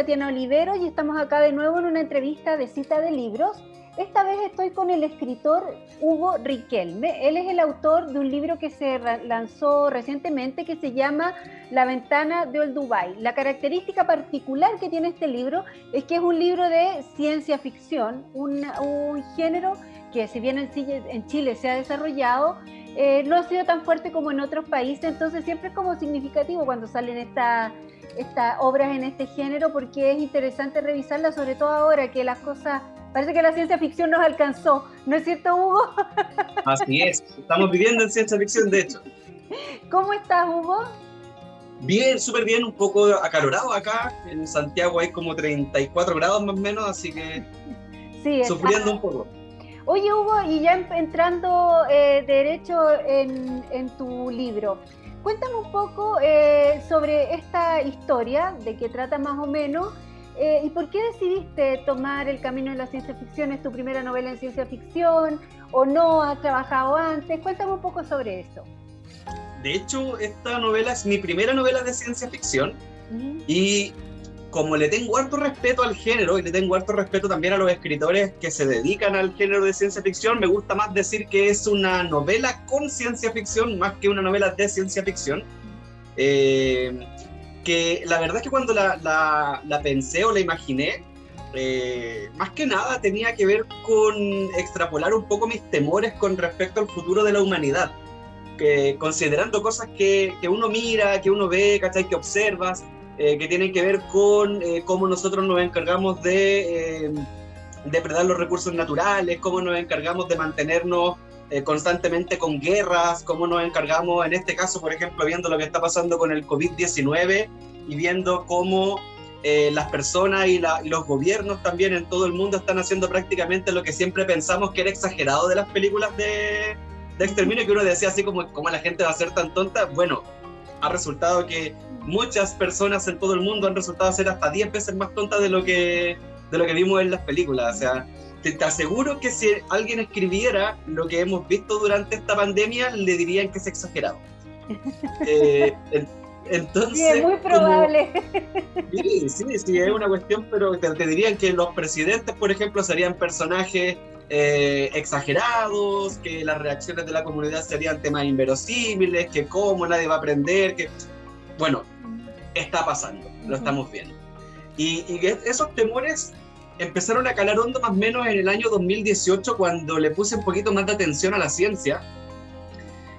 Tatiana Olivero y estamos acá de nuevo en una entrevista de Cita de Libros. Esta vez estoy con el escritor Hugo Riquelme. Él es el autor de un libro que se lanzó recientemente que se llama La Ventana de Olduvai. La característica particular que tiene este libro es que es un libro de ciencia ficción, un género que si bien en Chile se ha desarrollado, no ha sido tan fuerte como en otros países, entonces siempre es como significativo cuando salen estas obras en este género porque es interesante revisarlas, sobre todo ahora que las cosas, parece que la ciencia ficción nos alcanzó, ¿no es cierto, Hugo? Así es, estamos viviendo en ciencia ficción, de hecho. ¿Cómo estás, Hugo? Bien, súper bien, un poco acalorado acá, en Santiago hay como 34 grados más o menos, así que sí, sufriendo un poco. Oye, Hugo, y ya entrando derecho en tu libro, cuéntame un poco sobre esta historia, de qué trata más o menos, y por qué decidiste tomar el camino de la ciencia ficción. ¿Es tu primera novela en ciencia ficción o no? ¿Has trabajado antes? Cuéntame un poco sobre eso. De hecho, esta novela es mi primera novela de ciencia ficción, y como le tengo harto respeto al género y le tengo harto respeto también a los escritores que se dedican al género de ciencia ficción, me gusta más decir que es una novela con ciencia ficción más que una novela de ciencia ficción, que la verdad es que cuando la pensé o la imaginé, más que nada tenía que ver con extrapolar un poco mis temores con respecto al futuro de la humanidad, que, considerando cosas que uno mira, que uno ve, ¿cachai? Que observas, que tienen que ver con cómo nosotros nos encargamos de depredar los recursos naturales, cómo nos encargamos de mantenernos constantemente con guerras, cómo nos encargamos, en este caso, por ejemplo, viendo lo que está pasando con el COVID-19 y viendo cómo las personas y los gobiernos también en todo el mundo están haciendo prácticamente lo que siempre pensamos que era exagerado de las películas de exterminio, que uno decía así como, ¿cómo la gente va a ser tan tonta? Bueno, ha resultado que muchas personas en todo el mundo han resultado ser hasta 10 veces más tontas de lo que vimos en las películas. O sea, te aseguro que si alguien escribiera lo que hemos visto durante esta pandemia, le dirían que es exagerado. Entonces, sí, es muy probable. Sí, es una cuestión, pero te dirían que los presidentes, por ejemplo, serían personajes exagerados, que las reacciones de la comunidad serían temas inverosímiles, que cómo nadie va a aprender, que... Bueno, está pasando, lo estamos viendo. Y esos temores empezaron a calar hondo más o menos en el año 2018, cuando le puse un poquito más de atención a la ciencia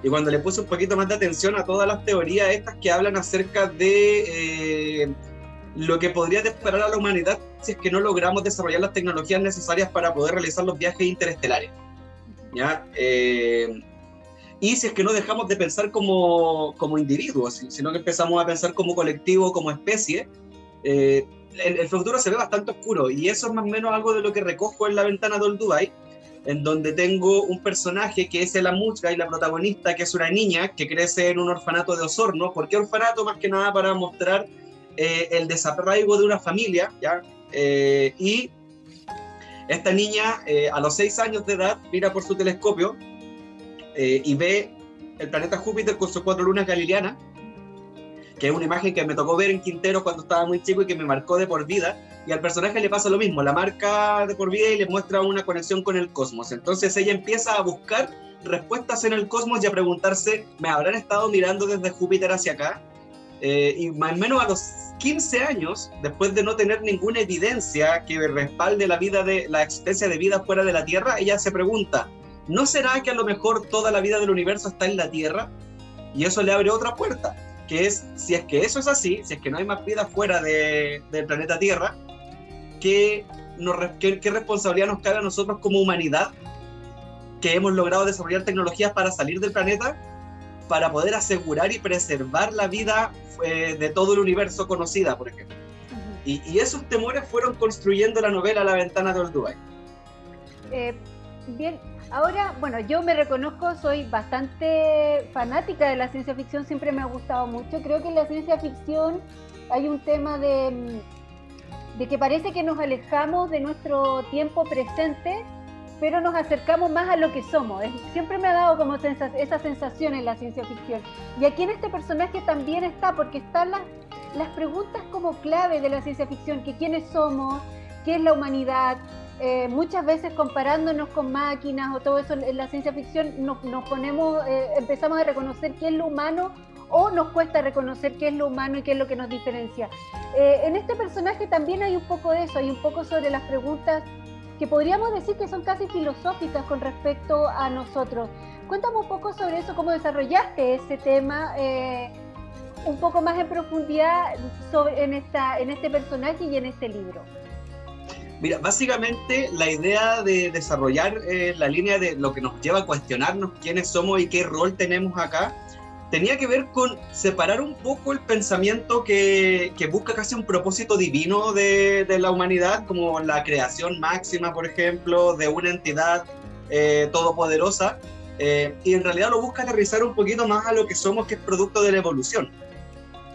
y cuando le puse un poquito más de atención a todas las teorías estas que hablan acerca de lo que podría deparar a la humanidad si es que no logramos desarrollar las tecnologías necesarias para poder realizar los viajes interestelares. ¿Ya? Y si es que no dejamos de pensar como individuos, sino que empezamos a pensar como colectivo, como especie, el futuro se ve bastante oscuro, y eso es más o menos algo de lo que recojo en La Ventana de Olduvai, en donde tengo un personaje que es Hela Muschgay, y la protagonista, que es una niña que crece en un orfanato de Osorno. ¿Por qué orfanato? Más que nada para mostrar el desarraigo de una familia, ¿ya? Y esta niña, a los 6 años de edad, mira por su telescopio, y ve el planeta Júpiter con sus 4 lunas galileanas, que es una imagen que me tocó ver en Quintero cuando estaba muy chico y que me marcó de por vida, y al personaje le pasa lo mismo, la marca de por vida y le muestra una conexión con el cosmos. Entonces ella empieza a buscar respuestas en el cosmos y a preguntarse, ¿me habrán estado mirando desde Júpiter hacia acá? Y más o menos a los 15 años, después de no tener ninguna evidencia que respalde la existencia de vida fuera de la Tierra, ella se pregunta, ¿no será que a lo mejor toda la vida del universo está en la Tierra? Y eso le abre otra puerta, que es, si es que eso es así, si es que no hay más vida fuera del planeta Tierra, ¿qué responsabilidad nos cabe a nosotros como humanidad, que hemos logrado desarrollar tecnologías para salir del planeta, para poder asegurar y preservar la vida de todo el universo conocida, por ejemplo? Y esos temores fueron construyendo la novela La Ventana de Olduvai. Bien. Ahora, bueno, yo me reconozco, soy bastante fanática de la ciencia ficción, siempre me ha gustado mucho. Creo que en la ciencia ficción hay un tema de que parece que nos alejamos de nuestro tiempo presente, pero nos acercamos más a lo que somos. Siempre me ha dado como esa sensación en la ciencia ficción. Y aquí en este personaje también está, porque están las las preguntas como clave de la ciencia ficción, que quiénes somos, qué es la humanidad, muchas veces comparándonos con máquinas o todo eso, en la ciencia ficción nos ponemos, empezamos a reconocer qué es lo humano, o nos cuesta reconocer qué es lo humano y qué es lo que nos diferencia. En este personaje también hay un poco de eso, hay un poco sobre las preguntas que podríamos decir que son casi filosóficas con respecto a nosotros. Cuéntame un poco sobre eso, cómo desarrollaste ese tema, un poco más en profundidad sobre, en este personaje y en este libro. Mira, básicamente la idea de desarrollar la línea de lo que nos lleva a cuestionarnos quiénes somos y qué rol tenemos acá, tenía que ver con separar un poco el pensamiento que busca casi un propósito divino de la humanidad, como la creación máxima, por ejemplo, de una entidad todopoderosa, y en realidad lo busca aterrizar un poquito más a lo que somos, que es producto de la evolución.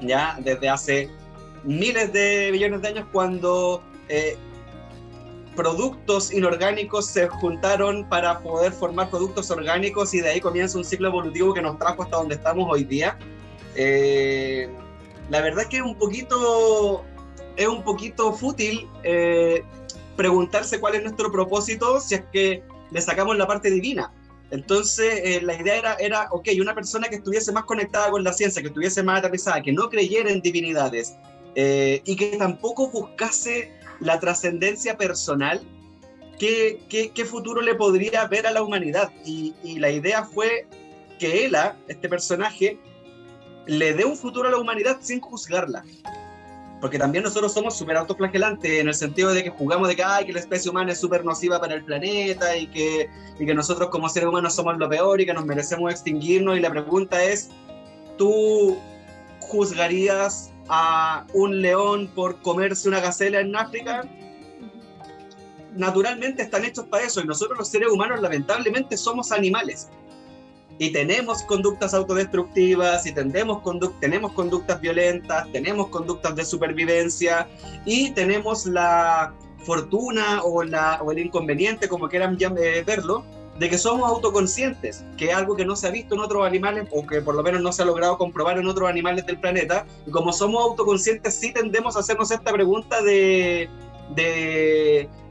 Ya desde hace miles de millones de años, cuando productos inorgánicos se juntaron para poder formar productos orgánicos, y de ahí comienza un ciclo evolutivo que nos trajo hasta donde estamos hoy día. La verdad es que es un poquito fútil preguntarse cuál es nuestro propósito si es que le sacamos la parte divina. Entonces la idea era ok, una persona que estuviese más conectada con la ciencia, que estuviese más aterrizada, que no creyera en divinidades y que tampoco buscase la trascendencia personal, ¿qué futuro le podría ver a la humanidad? Y la idea fue que Hela, este personaje, le dé un futuro a la humanidad sin juzgarla. Porque también nosotros somos súper autoflagelantes, en el sentido de que jugamos de que, ay, que la especie humana es súper nociva para el planeta, y que nosotros como seres humanos somos lo peor y que nos merecemos extinguirnos. Y la pregunta es, ¿tú juzgarías a un león por comerse una gacela en África? Naturalmente están hechos para eso, y nosotros los seres humanos lamentablemente somos animales y tenemos conductas autodestructivas, y tenemos conductas violentas, tenemos conductas de supervivencia, y tenemos la fortuna o el inconveniente, como quieran verlo, de que somos autoconscientes, que es algo que no se ha visto en otros animales, o que por lo menos no se ha logrado comprobar en otros animales del planeta. Y como somos autoconscientes, sí tendemos a hacernos esta pregunta de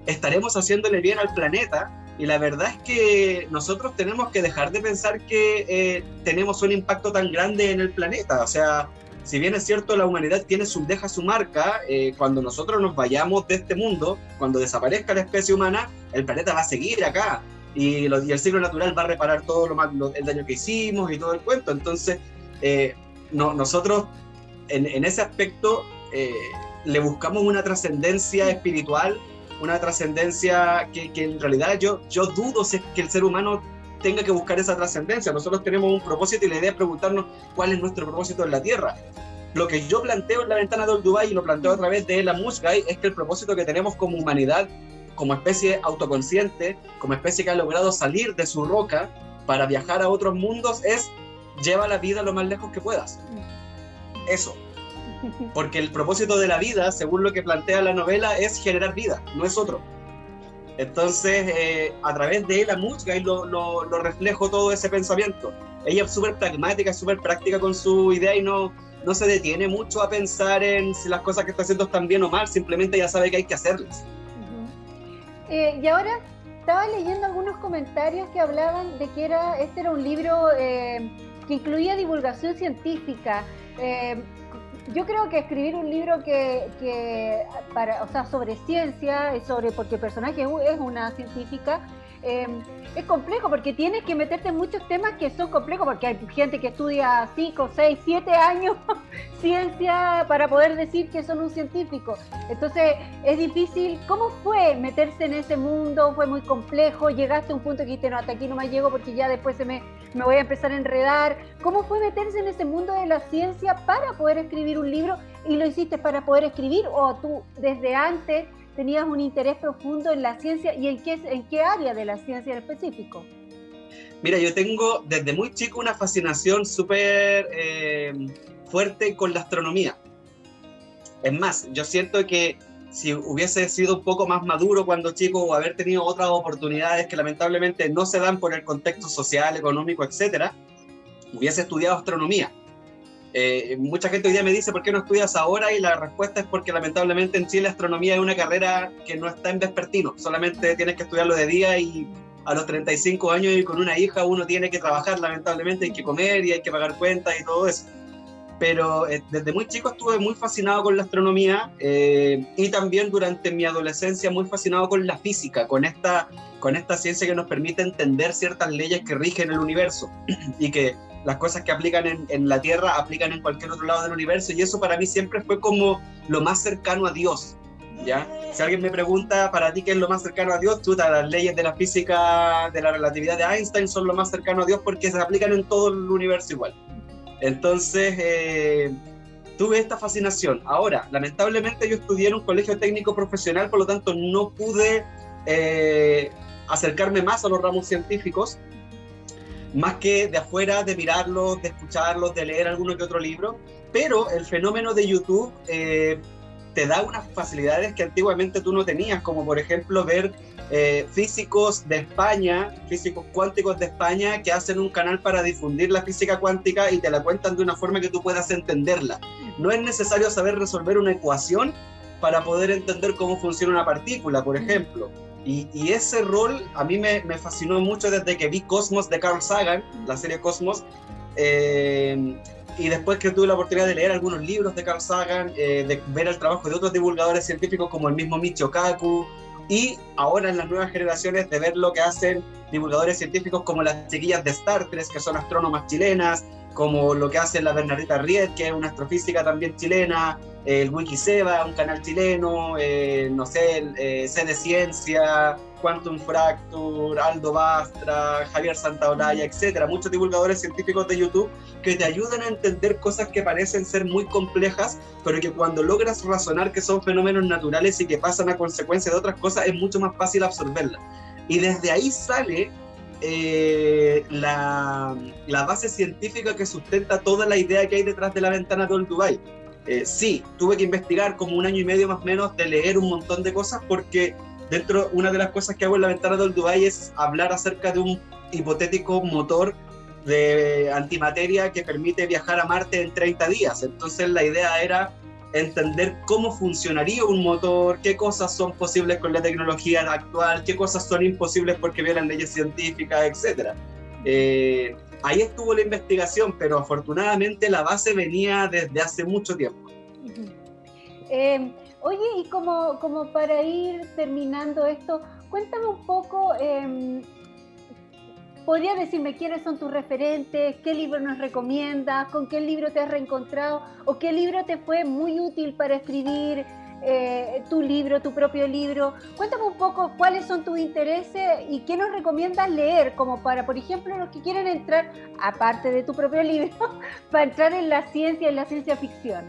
¿estaremos haciéndole bien al planeta? Y la verdad es que nosotros tenemos que dejar de pensar que tenemos un impacto tan grande en el planeta. O sea, si bien es cierto, la humanidad deja su marca, cuando nosotros nos vayamos de este mundo, cuando desaparezca la especie humana, el planeta va a seguir acá. Y el ciclo natural va a reparar todo el daño que hicimos y todo el cuento. Entonces, nosotros en ese aspecto le buscamos una trascendencia espiritual, una trascendencia que en realidad yo dudo si es que el ser humano tenga que buscar esa trascendencia. Nosotros tenemos un propósito, y la idea es preguntarnos cuál es nuestro propósito en la Tierra. Lo que yo planteo en La Ventana de Olduvai, y lo planteo a través de Hela Muschgay, es que el propósito que tenemos como humanidad, como especie autoconsciente, como especie que ha logrado salir de su roca para viajar a otros mundos, es: lleva la vida lo más lejos que puedas. Eso. Porque el propósito de la vida, según lo que plantea la novela, es generar vida, no es otro. Entonces, a través de Hela Muschgay lo reflejo todo ese pensamiento. Ella es súper pragmática, súper práctica con su idea, y no se detiene mucho a pensar en si las cosas que está haciendo están bien o mal, simplemente ella sabe que hay que hacerlas. Y ahora estaba leyendo algunos comentarios que hablaban de que este era un libro que incluía divulgación científica. Yo creo que escribir un libro sobre ciencia, porque el personaje es una científica, es complejo, porque tienes que meterte en muchos temas que son complejos, porque hay gente que estudia 5, 6, 7 años ciencia para poder decir que son un científico. Entonces es difícil. ¿Cómo fue meterse en ese mundo? ¿Fue muy complejo? ¿Llegaste a un punto que dijiste, no, hasta aquí no me llego porque ya después me voy a empezar a enredar? ¿Cómo fue meterse en ese mundo de la ciencia para poder escribir un libro? ¿Y lo hiciste para poder escribir, o tú desde antes tenías un interés profundo en la ciencia, y en qué área de la ciencia en específico? Mira, yo tengo desde muy chico una fascinación súper fuerte con la astronomía. Es más, yo siento que si hubiese sido un poco más maduro cuando chico, o haber tenido otras oportunidades que lamentablemente no se dan por el contexto social, económico, etc., hubiese estudiado astronomía. Mucha gente hoy día me dice, ¿por qué no estudias ahora? Y la respuesta es porque lamentablemente en Chile astronomía es una carrera que no está en vespertino, solamente tienes que estudiarlo de día, y a los 35 años y con una hija uno tiene que trabajar, lamentablemente hay que comer y hay que pagar cuentas y todo eso. Pero desde muy chico estuve muy fascinado con la astronomía, y también durante mi adolescencia muy fascinado con la física, con esta ciencia que nos permite entender ciertas leyes que rigen el universo y que las cosas que aplican en la Tierra aplican en cualquier otro lado del universo, y eso para mí siempre fue como lo más cercano a Dios, ¿ya? Si alguien me pregunta, ¿para ti qué es lo más cercano a Dios? Las leyes de la física, de la relatividad de Einstein son lo más cercano a Dios porque se aplican en todo el universo igual. Entonces, tuve esta fascinación. Ahora, lamentablemente yo estudié en un colegio técnico profesional, por lo tanto no pude acercarme más a los ramos científicos, más que de afuera, de mirarlos, de escucharlos, de leer alguno que otro libro, pero el fenómeno de YouTube te da unas facilidades que antiguamente tú no tenías, como por ejemplo ver físicos de España, físicos cuánticos de España, que hacen un canal para difundir la física cuántica y te la cuentan de una forma que tú puedas entenderla. No es necesario saber resolver una ecuación para poder entender cómo funciona una partícula, por ejemplo. Y ese rol a mí me fascinó mucho desde que vi Cosmos de Carl Sagan, la serie Cosmos, y después que tuve la oportunidad de leer algunos libros de Carl Sagan, de ver el trabajo de otros divulgadores científicos como el mismo Michio Kaku, y ahora en las nuevas generaciones de ver lo que hacen divulgadores científicos como las chiquillas de Star Trek, que son astrónomas chilenas, como lo que hace la Bernadita Riet, que es una astrofísica también chilena, el Wikiseba, un canal chileno, no sé, C de Ciencia, Quantum Fracture, Aldo Bastra, Javier Santaolalla, etcétera. Muchos divulgadores científicos de YouTube que te ayudan a entender cosas que parecen ser muy complejas, pero que cuando logras razonar que son fenómenos naturales y que pasan a consecuencia de otras cosas, es mucho más fácil absorberlas. Y desde ahí sale la base científica que sustenta toda la idea que hay detrás de La Ventana de Olduvai. Sí, tuve que investigar como un año y medio más o menos, de leer un montón de cosas, porque dentro, una de las cosas que hago en La Ventana de Olduvai es hablar acerca de un hipotético motor de antimateria que permite viajar a Marte en 30 días. Entonces la idea era entender cómo funcionaría un motor, qué cosas son posibles con la tecnología actual, qué cosas son imposibles porque violan leyes científicas, etc. Ahí estuvo la investigación, pero afortunadamente la base venía desde hace mucho tiempo. Oye, y como para ir terminando esto, cuéntame un poco, ¿podrías decirme quiénes son tus referentes? ¿Qué libro nos recomiendas? ¿Con qué libro te has reencontrado? ¿O qué libro te fue muy útil para escribir tu libro, tu propio libro? Cuéntame un poco cuáles son tus intereses y qué nos recomiendas leer, como para, por ejemplo, los que quieren entrar, aparte de tu propio libro, para entrar en la ciencia ficción.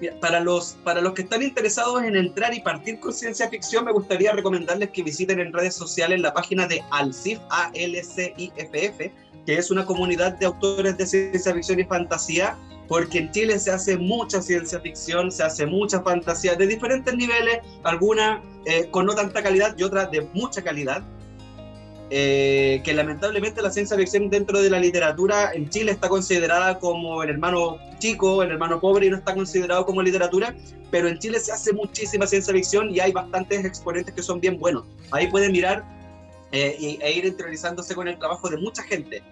Mira, para los que están interesados en entrar y partir con ciencia ficción, me gustaría recomendarles que visiten en redes sociales la página de ALCIF, A-L-C-I-F-F, que es una comunidad de autores de ciencia ficción y fantasía, porque en Chile se hace mucha ciencia ficción, se hace mucha fantasía de diferentes niveles, algunas con no tanta calidad y otras de mucha calidad, que lamentablemente la ciencia ficción dentro de la literatura en Chile está considerada como el hermano chico, el hermano pobre, y no está considerado como literatura, pero en Chile se hace muchísima ciencia ficción y hay bastantes exponentes que son bien buenos. Ahí pueden mirar e ir interiorizándose con el trabajo de mucha gente.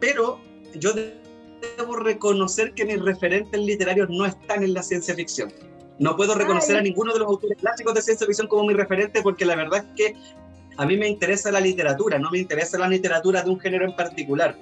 Pero yo debo reconocer que mis referentes literarios no están en la ciencia ficción. No puedo reconocer a ninguno de los autores clásicos de ciencia ficción como mi referente, porque la verdad es que a mí me interesa la literatura, no me interesa la literatura de un género en particular.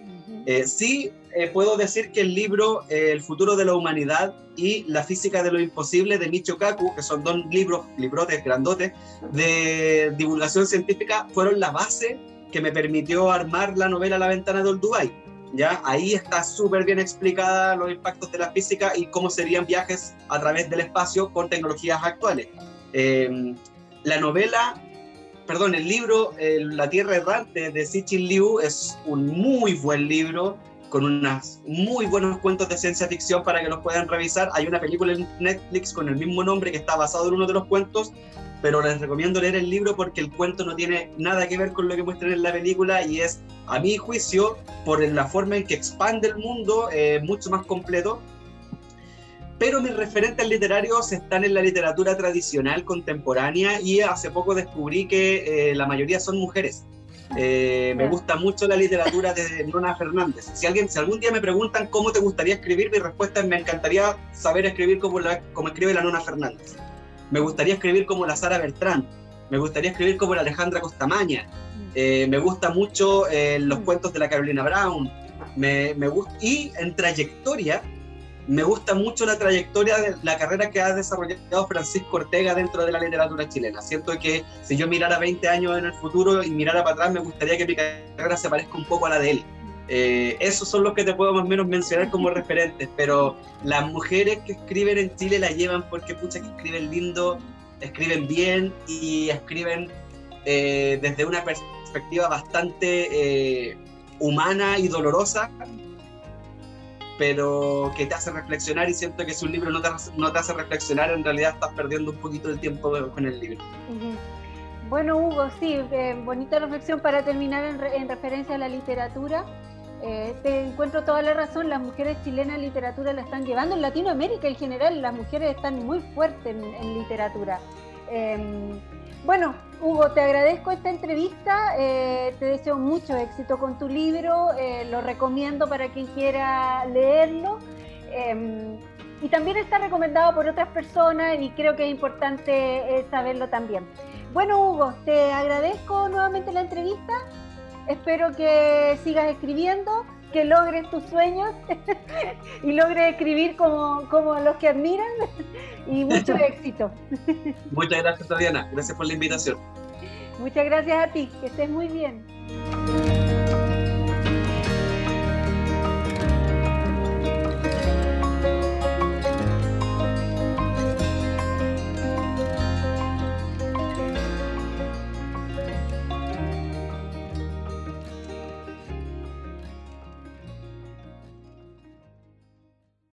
Puedo decir que el libro El futuro de la humanidad y La física de lo imposible de Michio Kaku, que son dos librotes grandotes de divulgación científica, fueron la base que me permitió armar la novela La Ventana de Olduvai. ¿Ya? Ahí está súper bien explicada los impactos de la física y cómo serían viajes a través del espacio con tecnologías actuales. El libro La Tierra Errante de Cixin Liu es un muy buen libro con unos muy buenos cuentos de ciencia ficción para que los puedan revisar. Hay una película en Netflix con el mismo nombre que está basado en uno de los cuentos, pero les recomiendo leer el libro porque el cuento no tiene nada que ver con lo que muestran en la película y es, a mi juicio, por la forma en que expande el mundo, mucho más completo. Pero mis referentes literarios están en la literatura tradicional contemporánea y hace poco descubrí que la mayoría son mujeres. Me gusta mucho la literatura de Nona Fernández. Si algún día me preguntan cómo te gustaría escribir, mi respuesta es me encantaría saber escribir como escribe la Nona Fernández. Me gustaría escribir como la Sara Bertrán. Me gustaría escribir como la Alejandra Costamaña. Me gusta mucho los cuentos de la Carolina Brown. Y en trayectoria, me gusta mucho la trayectoria de la carrera que ha desarrollado Francisco Ortega dentro de la literatura chilena. Siento que si yo mirara 20 años en el futuro y mirara para atrás, me gustaría que mi carrera se parezca un poco a la de él. Esos son los que te puedo más o menos mencionar como referentes, pero las mujeres que escriben en Chile la llevan porque, pucha, que escriben lindo, escriben bien y escriben desde una perspectiva bastante humana y dolorosa, pero que te hace reflexionar, y siento que si un libro no te hace reflexionar, en realidad estás perdiendo un poquito el tiempo con el libro. Bueno, Hugo, sí, bonita reflexión para terminar en referencia a la literatura. Te encuentro toda la razón, las mujeres chilenas en literatura la están llevando, en Latinoamérica en general, las mujeres están muy fuertes en literatura. Bueno, Hugo, te agradezco esta entrevista, te deseo mucho éxito con tu libro, lo recomiendo para quien quiera leerlo, y también está recomendado por otras personas y creo que es importante saberlo también. Bueno, Hugo, te agradezco nuevamente la entrevista, espero que sigas escribiendo, que logres tus sueños y logres escribir como los que admiran, y mucho éxito. Muchas gracias, Tatiana, gracias por la invitación. Muchas gracias a ti, que estés muy bien.